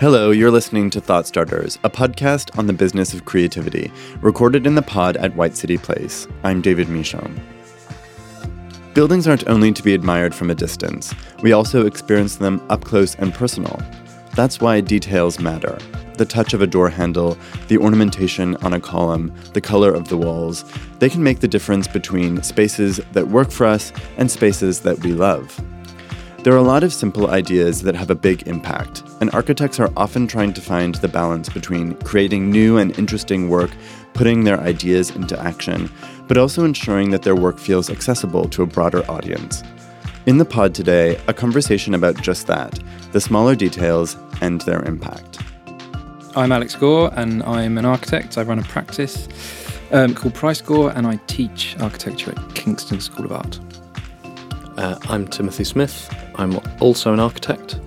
Hello, you're listening to Thought Starters, a podcast on the business of creativity, recorded in the pod at White City Place. I'm David Michon. Buildings aren't only to be admired from a distance. We also experience them up close and personal. That's why details matter. The touch of a door handle, the ornamentation on a column, the color of the walls, they can make the difference between spaces that work for us and spaces that we love. There are a lot of simple ideas that have a big impact, and architects are often trying to find the balance between creating new and interesting work, putting their ideas into action, but also ensuring that their work feels accessible to a broader audience. In the pod today, a conversation about just that, the smaller details and their impact. I'm Alex Gore, and I'm an architect. I run a practice called Price Gore, and I teach architecture at Kingston School of Art. I'm Timothy Smith. I'm also an architect,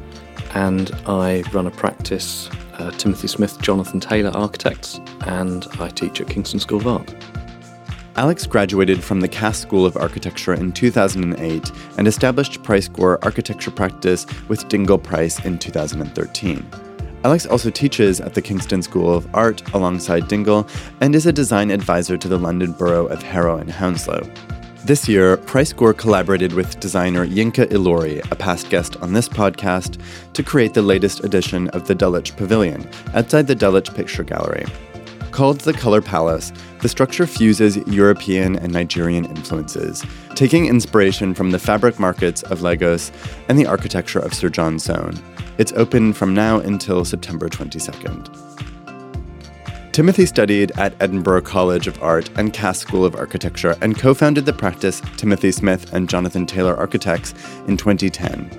and I run a practice, Timothy Smith, Jonathan Taylor Architects, and I teach at Kingston School of Art. Alex graduated from the Cass School of Architecture in 2008 and established Price Gore architecture practice with Dingle Price in 2013. Alex also teaches at the Kingston School of Art alongside Dingle and is a design advisor to the London Borough of Harrow and Hounslow. This year, Price Gore collaborated with designer Yinka Ilori, a past guest on this podcast, to create the latest edition of the Dulwich Pavilion outside the Dulwich Picture Gallery. Called the Color Palace, the structure fuses European and Nigerian influences, taking inspiration from the fabric markets of Lagos and the architecture of Sir John Soane. It's open from now until September 22nd. Timothy studied at Edinburgh College of Art and Cass School of Architecture and co-founded the practice Timothy Smith and Jonathan Taylor Architects in 2010.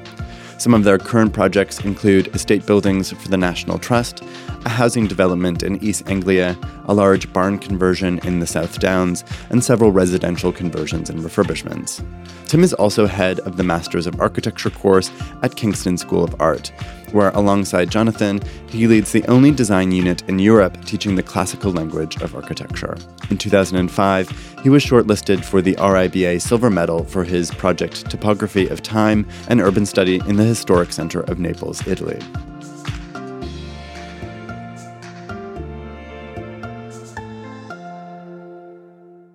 Some of their current projects include estate buildings for the National Trust, a housing development in East Anglia, a large barn conversion in the South Downs, and several residential conversions and refurbishments. Tim is also head of the Masters of Architecture course at Kingston School of Art, where, alongside Jonathan, he leads the only design unit in Europe teaching the classical language of architecture. In 2005, he was shortlisted for the RIBA Silver Medal for his project Topography of Time, an urban study in the historic center of Naples, Italy.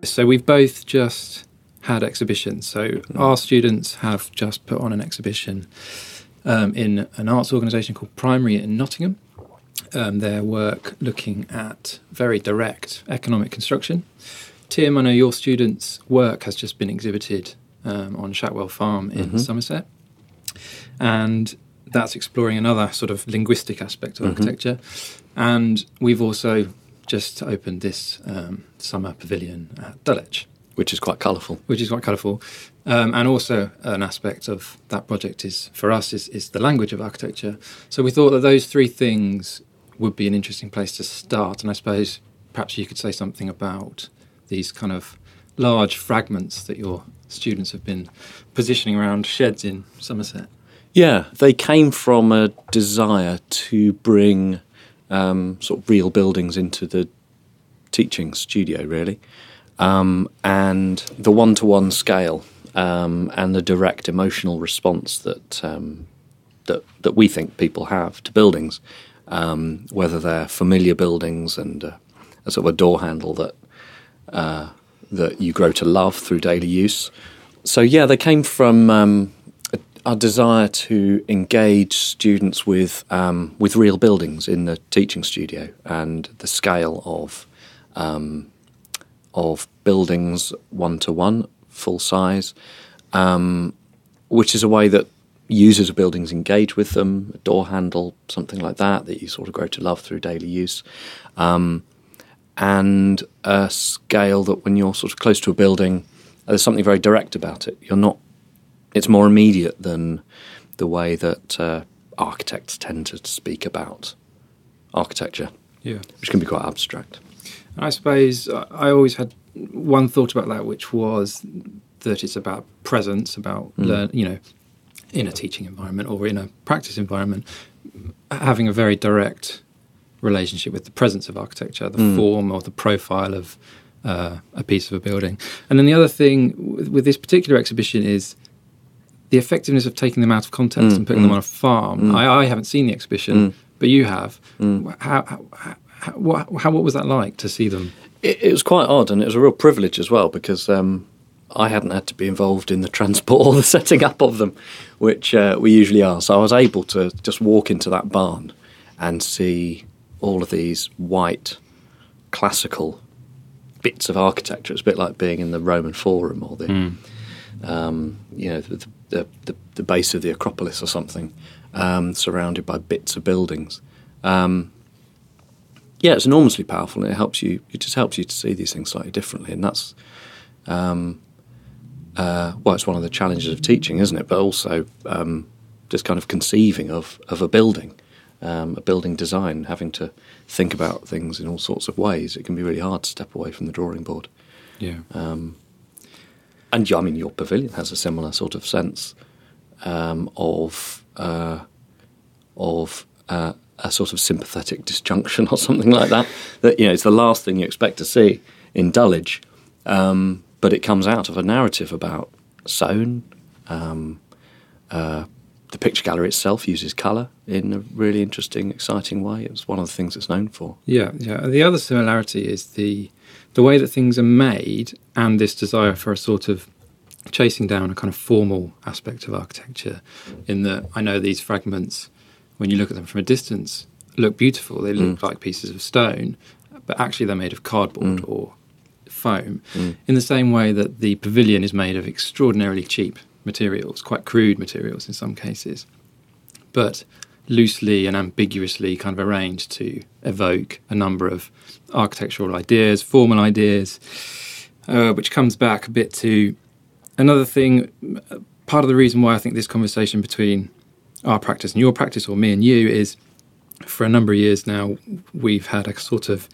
So we've both just had exhibitions. So our students have just put on an exhibition in an arts organisation called Primary in Nottingham. Their work looking at very direct economic construction. Tim, I know your students' work has just been exhibited on Shatwell Farm in Somerset, and that's exploring another sort of linguistic aspect of architecture. And we've also just opened this summer pavilion at Dulwich. Which is quite colourful. And also an aspect of that project is, for us, is the language of architecture. So we thought that those three things would be an interesting place to start. And I suppose perhaps you could say something about these kind of large fragments that your students have been positioning around sheds in Somerset. Yeah, they came from a desire to bring sort of real buildings into the teaching studio, really. And the one-to-one scale and the direct emotional response that that we think people have to buildings, whether they're familiar buildings and a sort of a door handle that that you grow to love through daily use. So yeah, they came from our desire to engage students with real buildings in the teaching studio and the scale of buildings one-to-one, full size, which is a way that users of buildings engage with them, a door handle, something like that, that you sort of grow to love through daily use. And a scale that when you're sort of close to a building, there's something very direct about it. It's more immediate than the way that architects tend to speak about architecture, which can be quite abstract. I suppose I always had one thought about that, which was that it's about presence, about learn, in a teaching environment or in a practice environment, having a very direct relationship with the presence of architecture, the form or the profile of a piece of a building. And then the other thing with this particular exhibition is the effectiveness of taking them out of context and putting them on a farm. I haven't seen the exhibition, but you have. What was that like to see them? It was quite odd, and it was a real privilege as well, because I hadn't had to be involved in the transport or the setting up of them, which we usually are. So I was able to just walk into that barn and see all of these white classical bits of architecture. It's a bit like being in the Roman Forum or the, you know, the base of the Acropolis or something, surrounded by bits of buildings. Yeah, it's enormously powerful, and it helps you. It just helps you to see these things slightly differently, and that's well, it's one of the challenges of teaching, isn't it? But also just kind of conceiving of a building design, having to think about things in all sorts of ways. It can be really hard to step away from the drawing board. Yeah, and I mean, your pavilion has a similar sort of sense of a sort of sympathetic disjunction or something like that. That, you know, it's the last thing you expect to see in Dulwich, but it comes out of a narrative about Soane. The picture gallery itself uses colour in a really interesting, exciting way. It's one of the things it's known for. Yeah, yeah. The other similarity is the way that things are made, and this desire for a sort of chasing down a kind of formal aspect of architecture. In that, I know these fragments, when you look at them from a distance, look beautiful. They look like pieces of stone, but actually they're made of cardboard or foam, in the same way that the pavilion is made of extraordinarily cheap materials, quite crude materials in some cases, but loosely and ambiguously kind of arranged to evoke a number of architectural ideas, formal ideas, which comes back a bit to another thing. Part of the reason why I think this conversation between our practice and your practice, or me and you, is for a number of years now we've had a sort of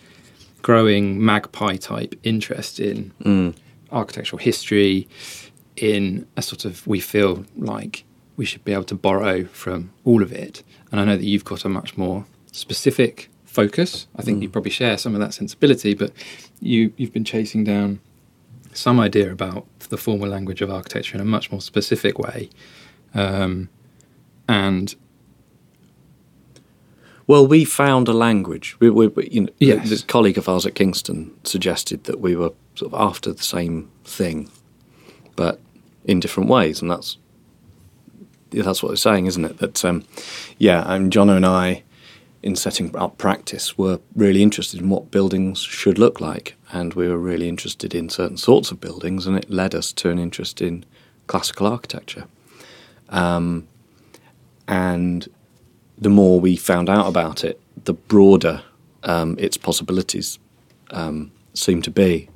growing magpie type interest in architectural history, in a sort of, we feel like we should be able to borrow from all of it. And I know that you've got a much more specific focus. I think you probably share some of that sensibility, but you've been chasing down some idea about the formal language of architecture in a much more specific way. And well, we found a language. We you know, yes. This colleague of ours at Kingston suggested that we were sort of after the same thing, but in different ways, and that's what it's saying, isn't it? That Jono and I, in setting up practice, were really interested in what buildings should look like, and we were really interested in certain sorts of buildings, and it led us to an interest in classical architecture. And the more we found out about it, the broader its possibilities seem to be.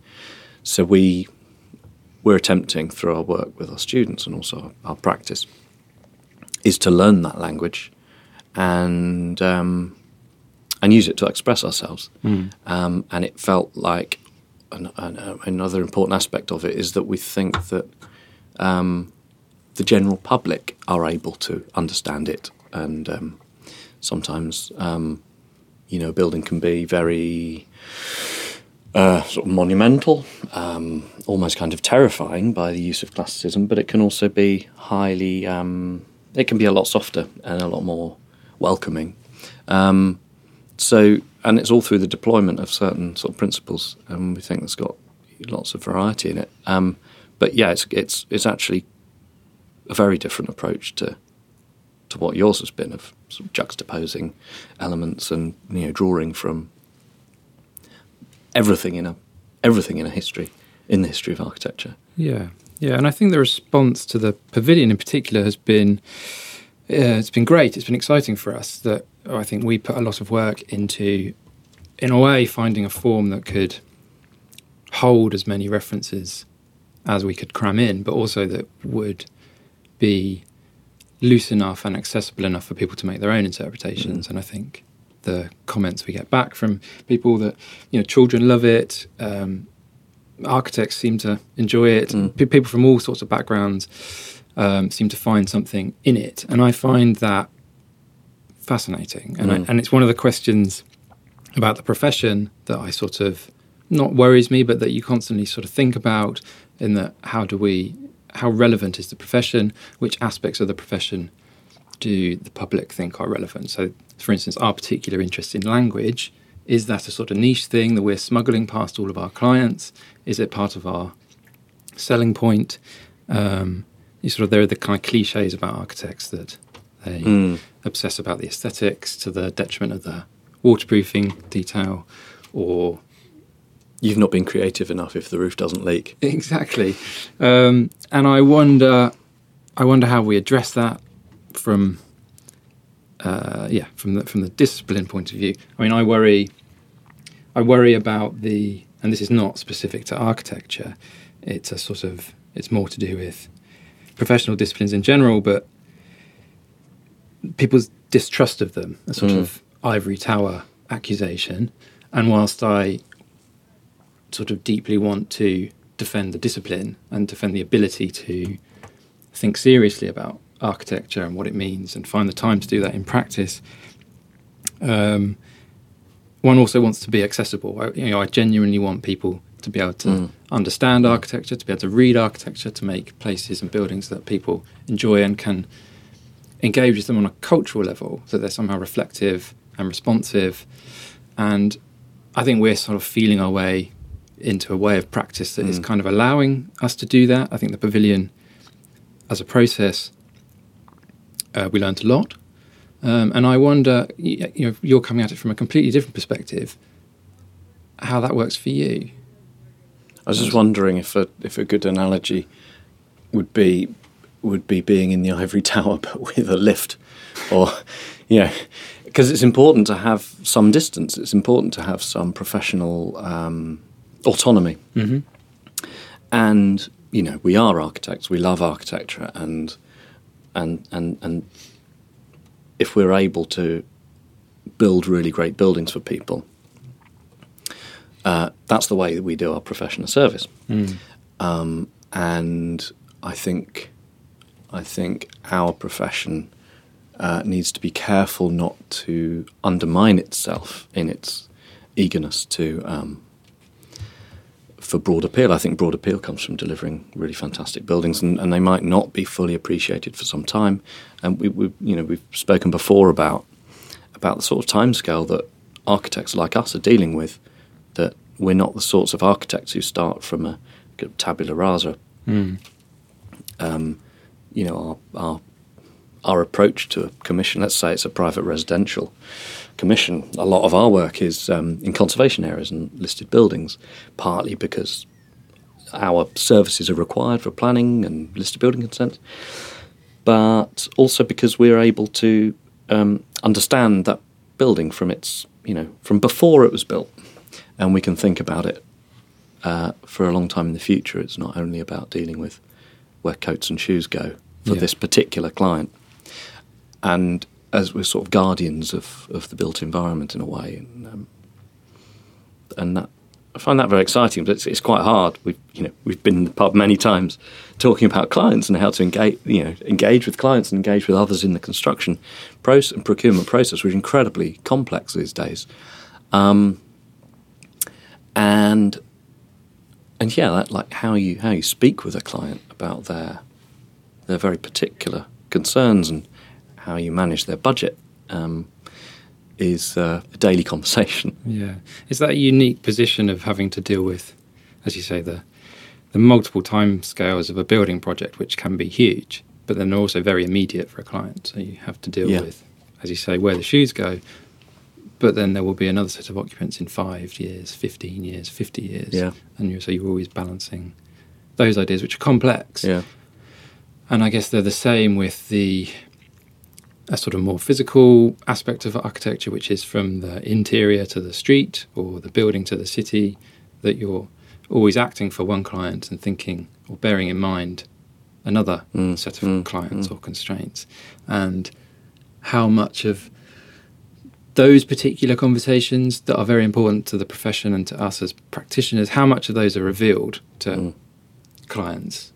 So we're attempting, through our work with our students and also our practice, is to learn that language and use it to express ourselves. And it felt like another important aspect of it is that we think that the general public are able to understand it, and sometimes you know, a building can be very sort of monumental, almost kind of terrifying by the use of classicism, but it can also be highly it can be a lot softer and a lot more welcoming, so, and it's all through the deployment of certain sort of principles, and we think that's got lots of variety in it, but yeah, it's actually a very different approach to what yours has been, of sort of juxtaposing elements and, you know, drawing from everything in the history of architecture. Yeah, yeah, and I think the response to the pavilion in particular has been it's been great. It's been exciting for us that I think we put a lot of work into, in a way, finding a form that could hold as many references as we could cram in, but also that would be loose enough and accessible enough for people to make their own interpretations. And I think the comments we get back from people that, you know, children love it, architects seem to enjoy it, people from all sorts of backgrounds seem to find something in it. And I find that fascinating. And, and it's one of the questions about the profession that I sort of, not worries me, but that you constantly sort of think about, in that how relevant is the profession? Which aspects of the profession do the public think are relevant? So, for instance, our particular interest in language, is that a sort of niche thing that we're smuggling past all of our clients? Is it part of our selling point? There are the kind of cliches about architects that they obsess about the aesthetics to the detriment of the waterproofing detail, or... You've not been creative enough if the roof doesn't leak. Exactly. And I wonder how we address that from the discipline point of view. I mean, I worry about the, and this is not specific to architecture, it's more to do with professional disciplines in general, but people's distrust of them, a sort of ivory tower accusation. And whilst I sort of deeply want to defend the discipline and defend the ability to think seriously about architecture and what it means and find the time to do that in practice, one also wants to be accessible. I genuinely want people to be able to understand architecture, to be able to read architecture, to make places and buildings that people enjoy and can engage with them on a cultural level, so they're somehow reflective and responsive. And I think we're sort of feeling our way into a way of practice that is kind of allowing us to do that. I think the pavilion as a process, we learnt a lot. And I wonder, you're coming at it from a completely different perspective, how that works for you. I was just wondering if a good analogy would be being in the ivory tower but with a lift, or because it's important to have some distance. It's important to have some professional autonomy. Mm-hmm. And we are architects. We love architecture, and if we're able to build really great buildings for people, that's the way that we do our professional service. And I think our profession needs to be careful not to undermine itself in its eagerness to for broad appeal. I think broad appeal comes from delivering really fantastic buildings, and they might not be fully appreciated for some time. And we've spoken before about the sort of timescale that architects like us are dealing with. That we're not the sorts of architects who start from a tabula rasa. Our approach to a commission, let's say it's a private residential commission, a lot of our work is in conservation areas and listed buildings, partly because our services are required for planning and listed building consent, but also because we're able to understand that building from its, from before it was built, and we can think about it for a long time in the future. It's not only about dealing with where coats and shoes go for this particular client. And as we're sort of guardians of the built environment in a way, and that, I find that very exciting, but it's quite hard. We've been in the pub many times talking about clients and how to engage with clients and engage with others in the construction process and procurement process, which is incredibly complex these days. That, like how you speak with a client about their very particular concerns and how you manage their budget is a daily conversation. Yeah, it's that unique position of having to deal with, as you say, the multiple timescales of a building project, which can be huge, but then they're also very immediate for a client. So you have to deal with, as you say, where the shoes go, but then there will be another set of occupants in 5 years, 15 years, 50 years. Yeah. And you're always balancing those ideas, which are complex. Yeah. And I guess they're the same with a sort of more physical aspect of architecture, which is from the interior to the street or the building to the city, that you're always acting for one client and thinking or bearing in mind another set of clients or constraints. And how much of those particular conversations that are very important to the profession and to us as practitioners, how much of those are revealed to clients?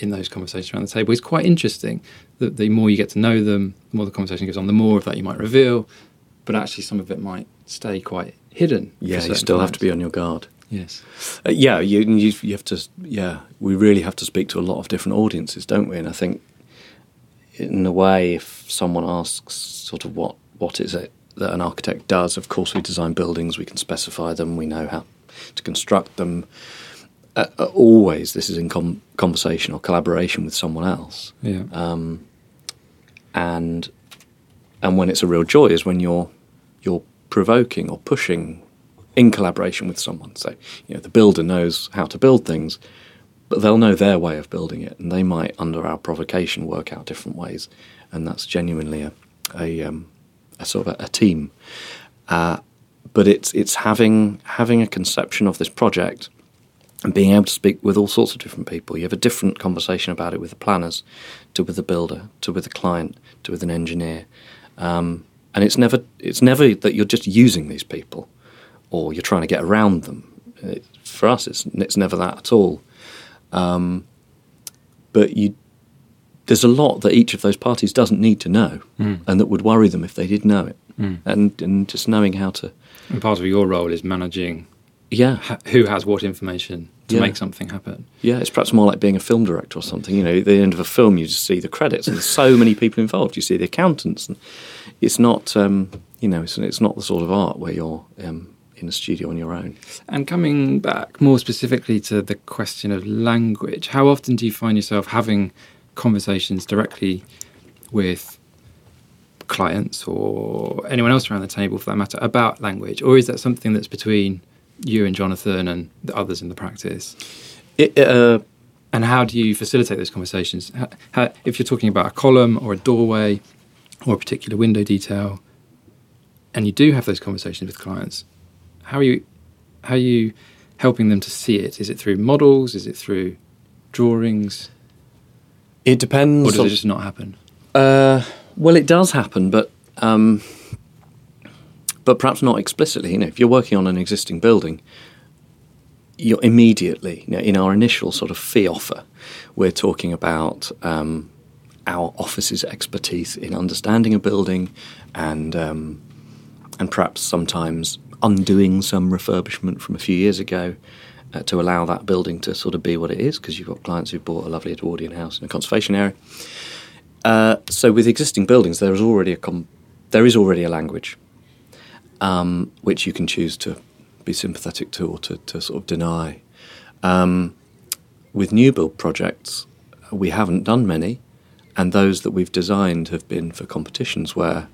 In those conversations around the table, it's quite interesting that the more you get to know them, the more the conversation goes on, the more of that you might reveal, but actually some of it might stay quite hidden. Yeah, you still have to be on your guard. Yes. You have to, we really have to speak to a lot of different audiences, don't we? And I think in a way, if someone asks sort of what is it that an architect does, of course we design buildings, we can specify them, we know how to construct them. Always this is in conversation or collaboration with someone else. Yeah. And when it's a real joy is when you're provoking or pushing in collaboration with someone. So, you know, the builder knows how to build things, but they'll know their way of building it, and they might, under our provocation, work out different ways, and that's genuinely a sort of a team. But it's having a conception of this project and being able to speak with all sorts of different people. You have a different conversation about it with the planners, to with the builder, to with the client, to with an engineer, and it's never that you're just using these people or you're trying to get around them. For us, it's never that at all. There's a lot that each of those parties doesn't need to know, and that would worry them if they did know it. And just knowing how to. And part of your role is managing. Yeah. Who has what information to make something happen? Yeah, it's perhaps more like being a film director or something. You know, at the end of a film, you just see the credits, and there's so many people involved. You see the accountants, and it's not, it's not the sort of art where you're. In a studio on your own. And coming back more specifically to the question of language, how often do you find yourself having conversations directly with clients or anyone else around the table, for that matter, about language? Or is that something that's between you and Jonathan and the others in the practice? And how do you facilitate those conversations? How, if you're talking about a column or a doorway or a particular window detail, and you do have those conversations with clients, How are you helping them to see it? Is it through models? Is it through drawings? It depends. Or does it just not happen? Well, it does happen, but perhaps not explicitly. You know, if you're working on an existing building, you're immediately, in our initial sort of fee offer, we're talking about our office's expertise in understanding a building and perhaps sometimes undoing some refurbishment from a few years ago to allow that building to sort of be what it is, because you've got clients who bought a lovely Edwardian house in a conservation area. So with existing buildings, there is already a language which you can choose to be sympathetic to or to sort of deny. With new build projects, we haven't done many, and those that we've designed have been for competitions where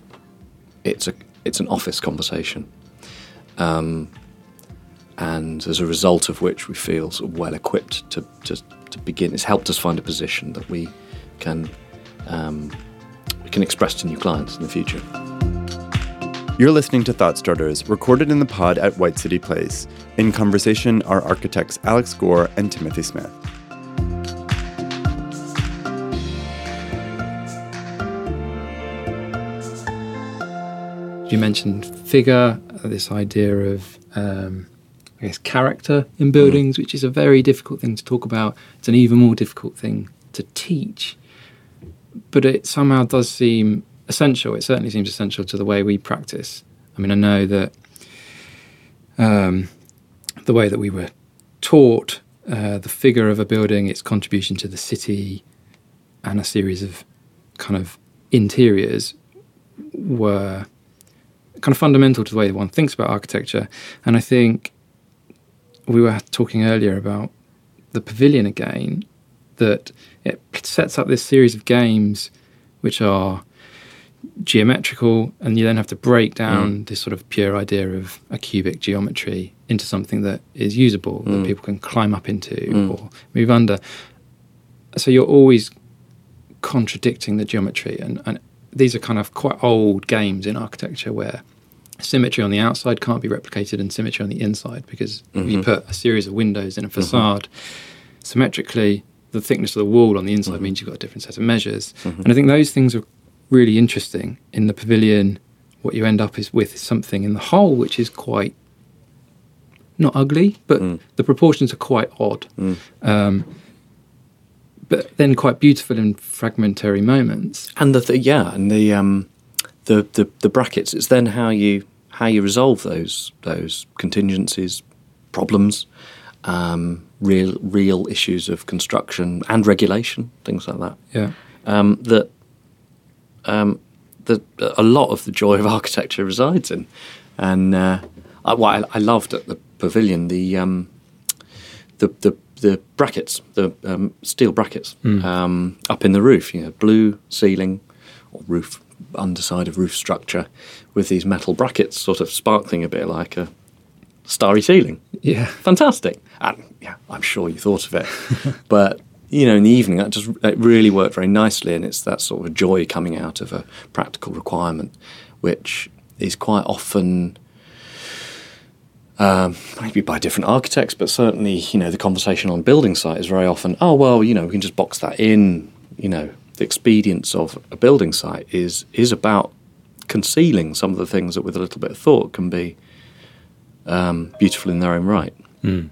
it's an office conversation. And as a result of which we feel sort of well equipped to begin. It's helped us find a position that we can express to new clients in the future. You're listening to Thought Starters, recorded in the pod at White City Place. In conversation are architects Alex Gore and Timothy Smith. You mentioned figure, this idea of, character in buildings, which is a very difficult thing to talk about. It's an even more difficult thing to teach, but it somehow does seem essential. It certainly seems essential to the way we practice. I mean, I know that the way that we were taught the figure of a building, its contribution to the city, and a series of kind of interiors were kind of fundamental to the way one thinks about architecture. And I think we were talking earlier about the pavilion again, that it sets up this series of games which are geometrical, and you then have to break down this sort of pure idea of a cubic geometry into something that is usable, that people can climb up into or move under. So you're always contradicting the geometry, and these are kind of quite old games in architecture where symmetry on the outside can't be replicated and symmetry on the inside, because if you put a series of windows in a facade symmetrically, the thickness of the wall on the inside means you've got a different set of measures. And I think those things are really interesting. In the pavilion, what you end up with is something in the whole which is quite, not ugly, but the proportions are quite odd, but then quite beautiful in fragmentary moments. And the brackets. It's then how you resolve those contingencies, problems, real issues of construction and regulation, things like that. Yeah. That a lot of the joy of architecture resides in. And I loved at the pavilion the brackets, the steel brackets up in the roof. You know, blue ceiling or roof, underside of roof structure with these metal brackets sort of sparkling a bit like a starry ceiling. Yeah. Fantastic. And yeah, I'm sure you thought of it. But, you know, in the evening, it really worked very nicely, and it's that sort of joy coming out of a practical requirement, which is quite often... maybe by different architects, but certainly, you know, the conversation on building site is very often, oh, well, you know, we can just box that in. You know, the expedience of a building site is about concealing some of the things that with a little bit of thought can be beautiful in their own right. Mm.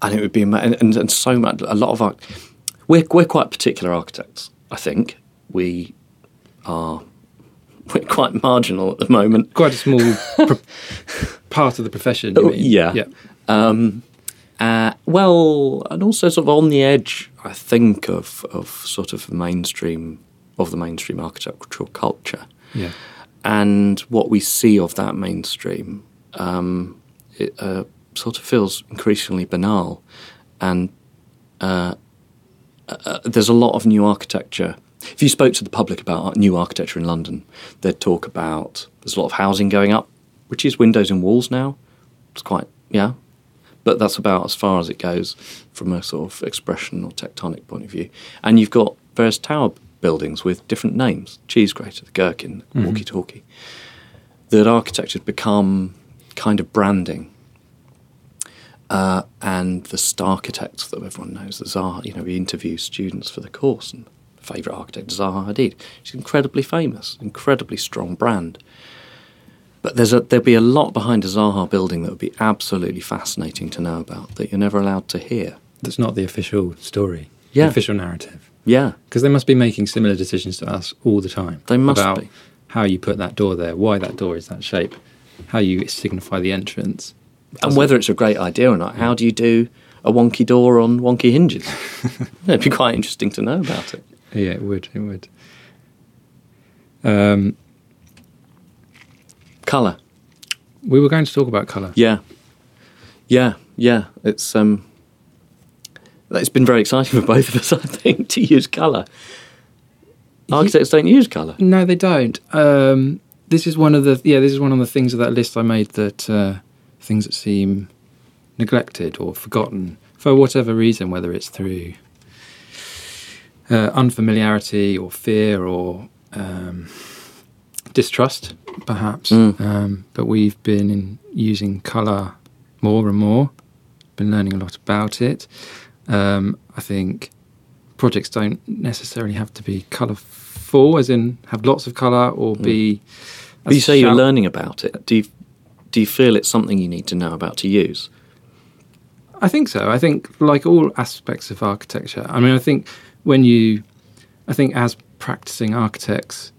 And it would be, and so much, a lot of our, we're quite particular architects, I think. We're quite marginal at the moment. Quite a small part of the profession, you mean? Yeah. Well, and also sort of on the edge, I think, of sort of the mainstream architectural culture. Yeah. And what we see of that mainstream, it sort of feels increasingly banal. And there's a lot of new architecture. If you spoke to the public about new architecture in London, they'd talk about there's a lot of housing going up, which is windows and walls now. It's quite, yeah. But that's about as far as it goes from a sort of expression or tectonic point of view. And you've got various tower buildings with different names, cheese grater, the gherkin, mm-hmm. walkie-talkie, that architecture had become kind of branding. And the Starchitects that everyone knows, the Zaha, you know, we interview students for the course, and favourite architect, Zaha Hadid. She's incredibly famous, incredibly strong brand. But there'll be a lot behind a Zaha building that would be absolutely fascinating to know about that you're never allowed to hear. That's not the official story, the official narrative. Yeah. Because they must be making similar decisions to us all the time. They must about be. How you put that door there, why that door is that shape, how you signify the entrance. And whether it's a great idea or not, how do you do a wonky door on wonky hinges? It'd be quite interesting to know about it. Yeah, it would. Colour. We were going to talk about colour. Yeah. It's been very exciting for both of us, I think, to use colour. Architects don't use colour. No, they don't. This is one of the things of that list I made that things that seem neglected or forgotten for whatever reason, whether it's through unfamiliarity or fear or distrust, perhaps. Mm. But we've been using colour more and more, been learning a lot about it. I think projects don't necessarily have to be colourful, as in have lots of colour or be... But you say you're learning about it. Do you feel it's something you need to know about to use? I think so. I think, like all aspects of architecture, I mean, I think... I think as practicing architects,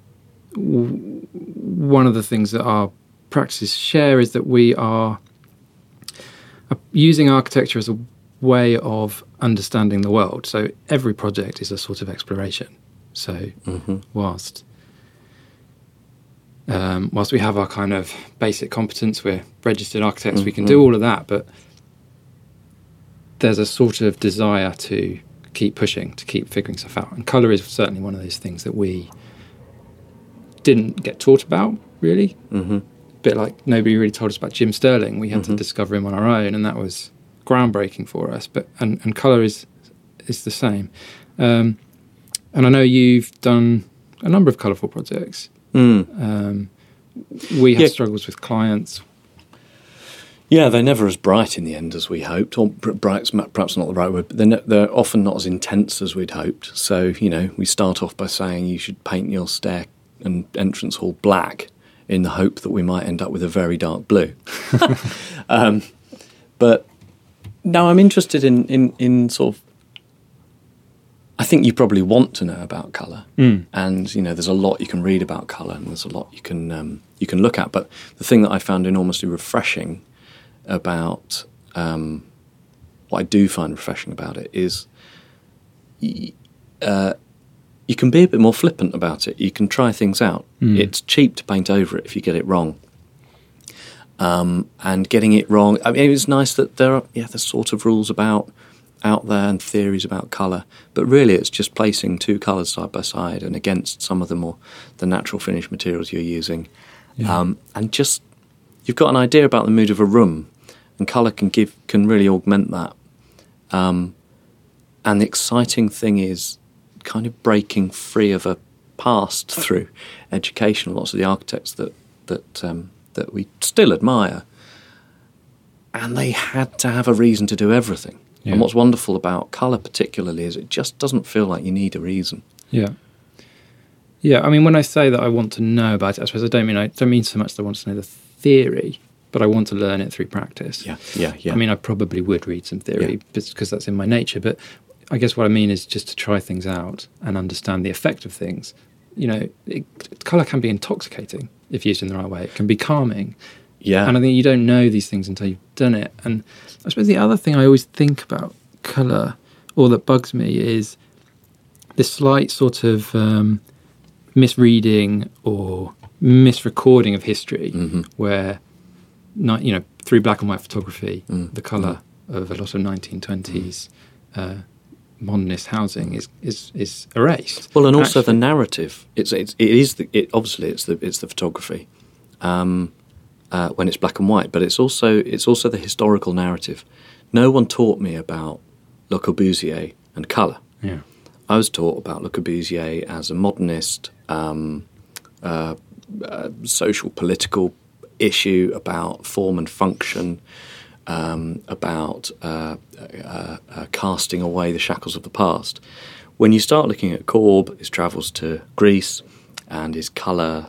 one of the things that our practices share is that we are using architecture as a way of understanding the world. So every project is a sort of exploration. So whilst we have our kind of basic competence, we're registered architects, we can do all of that, but there's a sort of desire to keep pushing, to keep figuring stuff out. And colour is certainly one of those things that we didn't get taught about, really. Mm-hmm. A bit like nobody really told us about Jim Sterling. We had to discover him on our own, and that was groundbreaking for us. But and colour is the same. And I know you've done a number of colourful projects. Mm. We have struggles with clients. Yeah, they're never as bright in the end as we hoped, or bright's perhaps not the right word, but they're often not as intense as we'd hoped. So, you know, we start off by saying you should paint your stair and entrance hall black in the hope that we might end up with a very dark blue. But no, I'm interested in sort of, I think you probably want to know about colour, and you know there's a lot you can read about colour, and there's a lot you can look at. But the thing that I found enormously refreshing about what I do find refreshing about it is you can be a bit more flippant about it. You can try things out. Mm. It's cheap to paint over it if you get it wrong. And getting it wrong, I mean, it's nice that there are the sort of rules about out there and theories about colour, but really it's just placing two colours side by side and against some of the more the natural finish materials you're using. Yeah. And just you've got an idea about the mood of a room, and colour can really augment that. And the exciting thing is kind of breaking free of a past through education. Lots of the architects that we still admire, and they had to have a reason to do everything. Yeah. And what's wonderful about colour particularly is it just doesn't feel like you need a reason. Yeah. Yeah, I mean, when I say that I want to know about it, I suppose I don't mean so much that I want to know the theory, but I want to learn it through practice. Yeah. I mean, I probably would read some theory because that's in my nature, but I guess what I mean is just to try things out and understand the effect of things. You know, colour can be intoxicating if used in the right way. It can be calming. Yeah. And I think you don't know these things until you've done it. And I suppose the other thing I always think about colour, or that bugs me, is this slight sort of misreading or misrecording of history, mm-hmm. where, through black and white photography, mm. the colour mm. of a lot of 1920s modernist housing is erased. Well, and also the narrative. It's obviously the photography. When it's black and white, but it's also the historical narrative. No one taught me about Le Corbusier and colour. Yeah. I was taught about Le Corbusier as a modernist, social, political issue about form and function, about casting away the shackles of the past. When you start looking at Corb, his travels to Greece, and his colour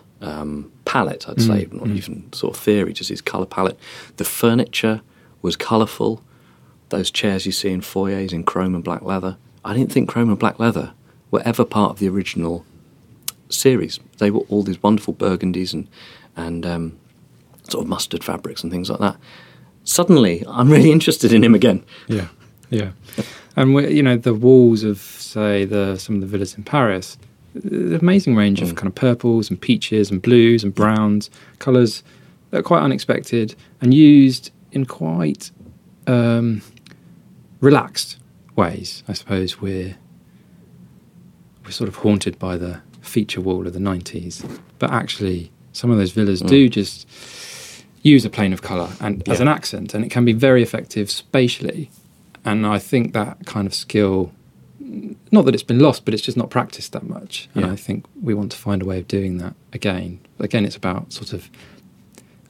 palette, I'd say, not even sort of theory, just his colour palette. The furniture was colourful. Those chairs you see in foyers in chrome and black leather. I didn't think chrome and black leather were ever part of the original series. They were all these wonderful burgundies and sort of mustard fabrics and things like that. Suddenly, I'm really interested in him again. Yeah, yeah. And, the walls of, say, some of the villas in Paris, an amazing range of kind of purples and peaches and blues and browns, colours that are quite unexpected and used in quite relaxed ways. I suppose we're sort of haunted by the feature wall of the 90s, but actually some of those villas do just use a plane of colour and as an accent, and it can be very effective spatially. And I think that kind of skill, not that it's been lost, but it's just not practiced that much. And I think we want to find a way of doing that again. Again, it's about sort of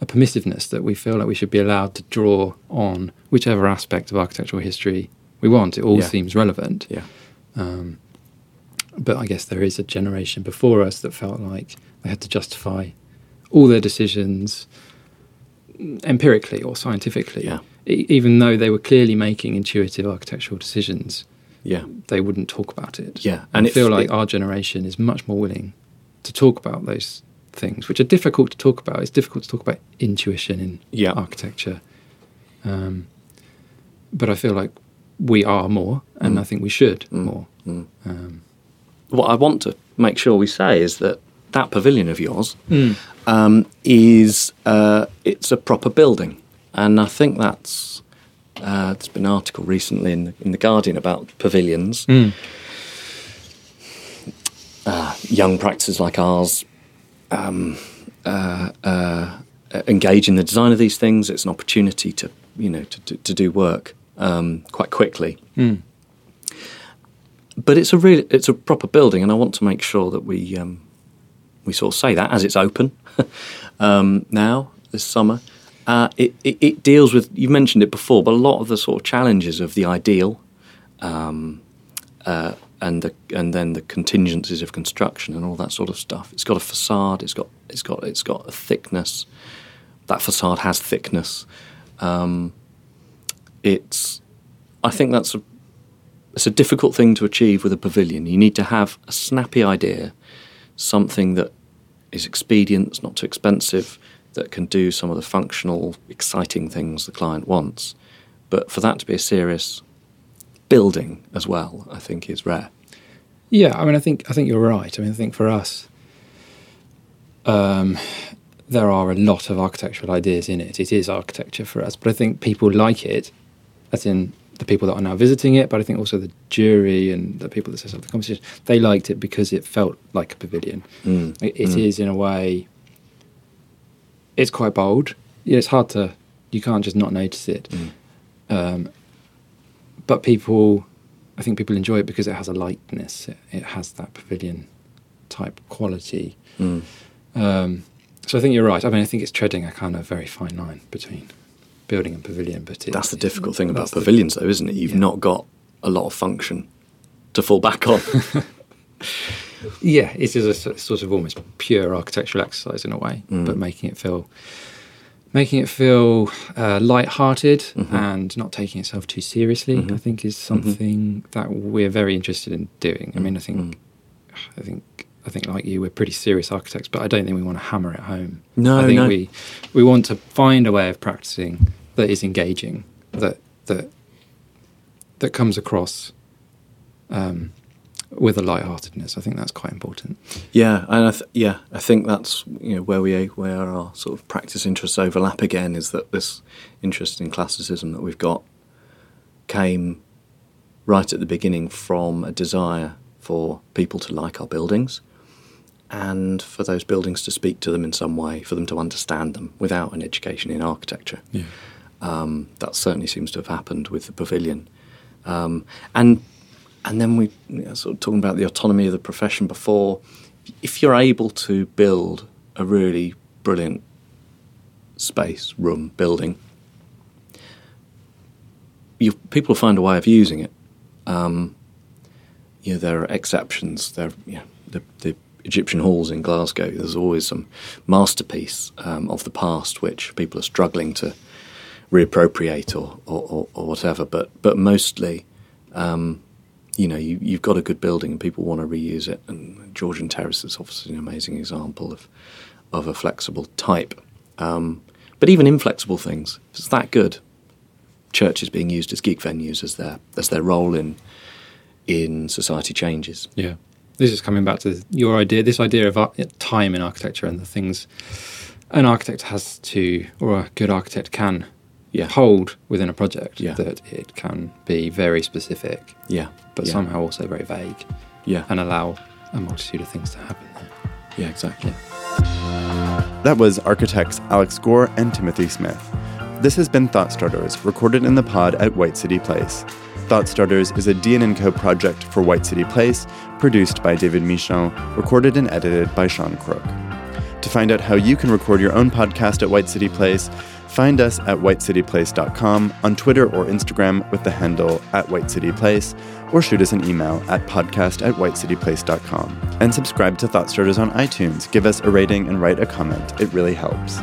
a permissiveness that we feel like we should be allowed to draw on whichever aspect of architectural history we want. It all seems relevant. Yeah. But I guess there is a generation before us that felt like they had to justify all their decisions empirically or scientifically, even though they were clearly making intuitive architectural decisions. Yeah, they wouldn't talk about it. Yeah, and I feel like our generation is much more willing to talk about those things, which are difficult to talk about. It's difficult to talk about intuition in architecture, but I feel like we are more, and I think we should more. Mm. What I want to make sure we say is that pavilion of yours is it's a proper building, and I think that's. There's been an article recently in The Guardian about pavilions. Mm. Young practices like ours engage in the design of these things. It's an opportunity to do work quite quickly. Mm. But it's a proper building, and I want to make sure that we sort of say that as it's open now this summer. It deals with, you mentioned it before, but a lot of the sort of challenges of the ideal and then the contingencies of construction and all that sort of stuff. It's got a facade. It's got a thickness. That facade has thickness. I think that's a difficult thing to achieve with a pavilion. You need to have a snappy idea, something that is expedient, it's not too expensive, that can do some of the functional, exciting things the client wants. But for that to be a serious building as well, I think is rare. Yeah, I mean, I think you're right. I mean, I think for us, there are a lot of architectural ideas in it. It is architecture for us, but I think people like it, as in the people that are now visiting it, but I think also the jury and the people that set up the competition, they liked it because it felt like a pavilion. Mm. It is, in a way, it's quite bold. It's hard to, you can't just not notice it. Mm. But people, I think people enjoy it because it has a lightness. It has that pavilion-type quality. Mm. So I think you're right. I mean, I think it's treading a kind of very fine line between building and pavilion. But that's the difficult thing about pavilions, though, isn't it? You've not got a lot of function to fall back on. Yeah, it is a sort of almost pure architectural exercise in a way, but making it feel light-hearted and not taking itself too seriously, I think, is something that we're very interested in doing. I mean, I think like you, we're pretty serious architects, but I don't think we want to hammer it home. No, I think we want to find a way of practicing that is engaging, that comes across with a lightheartedness. I think that's quite important. Yeah, and I think that's, you know, where our sort of practice interests overlap again, is that this interest in classicism that we've got came right at the beginning from a desire for people to like our buildings, and for those buildings to speak to them in some way, for them to understand them without an education in architecture. Yeah. That certainly seems to have happened with the pavilion. And then we, you know, sort of talking about the autonomy of the profession before, if you're able to build a really brilliant space, room, building, people find a way of using it. You know, there are exceptions. The Egyptian halls in Glasgow, there's always some masterpiece of the past which people are struggling to reappropriate or whatever. But mostly, you know, you've got a good building and people want to reuse it. And Georgian Terrace is obviously an amazing example of a flexible type. But even inflexible things, if it's that good, churches being used as gig venues as their role in society changes. Yeah. This is coming back to your idea, this idea of time in architecture and the things an architect has to, or a good architect can hold within a project, that it can be very specific, but somehow also very vague, and allow a multitude of things to happen there. Yeah, exactly. Yeah. That was architects Alex Gore and Timothy Smith. This has been Thought Starters, recorded in the pod at White City Place. Thought Starters is a DN & Co project for White City Place, produced by David Michon, recorded and edited by Sean Crook. To find out how you can record your own podcast at White City Place, find us at whitecityplace.com, on Twitter or Instagram with the handle @WhiteCityPlace, or shoot us an email at podcast@whitecityplace.com. And subscribe to Thought Starters on iTunes. Give us a rating and write a comment. It really helps.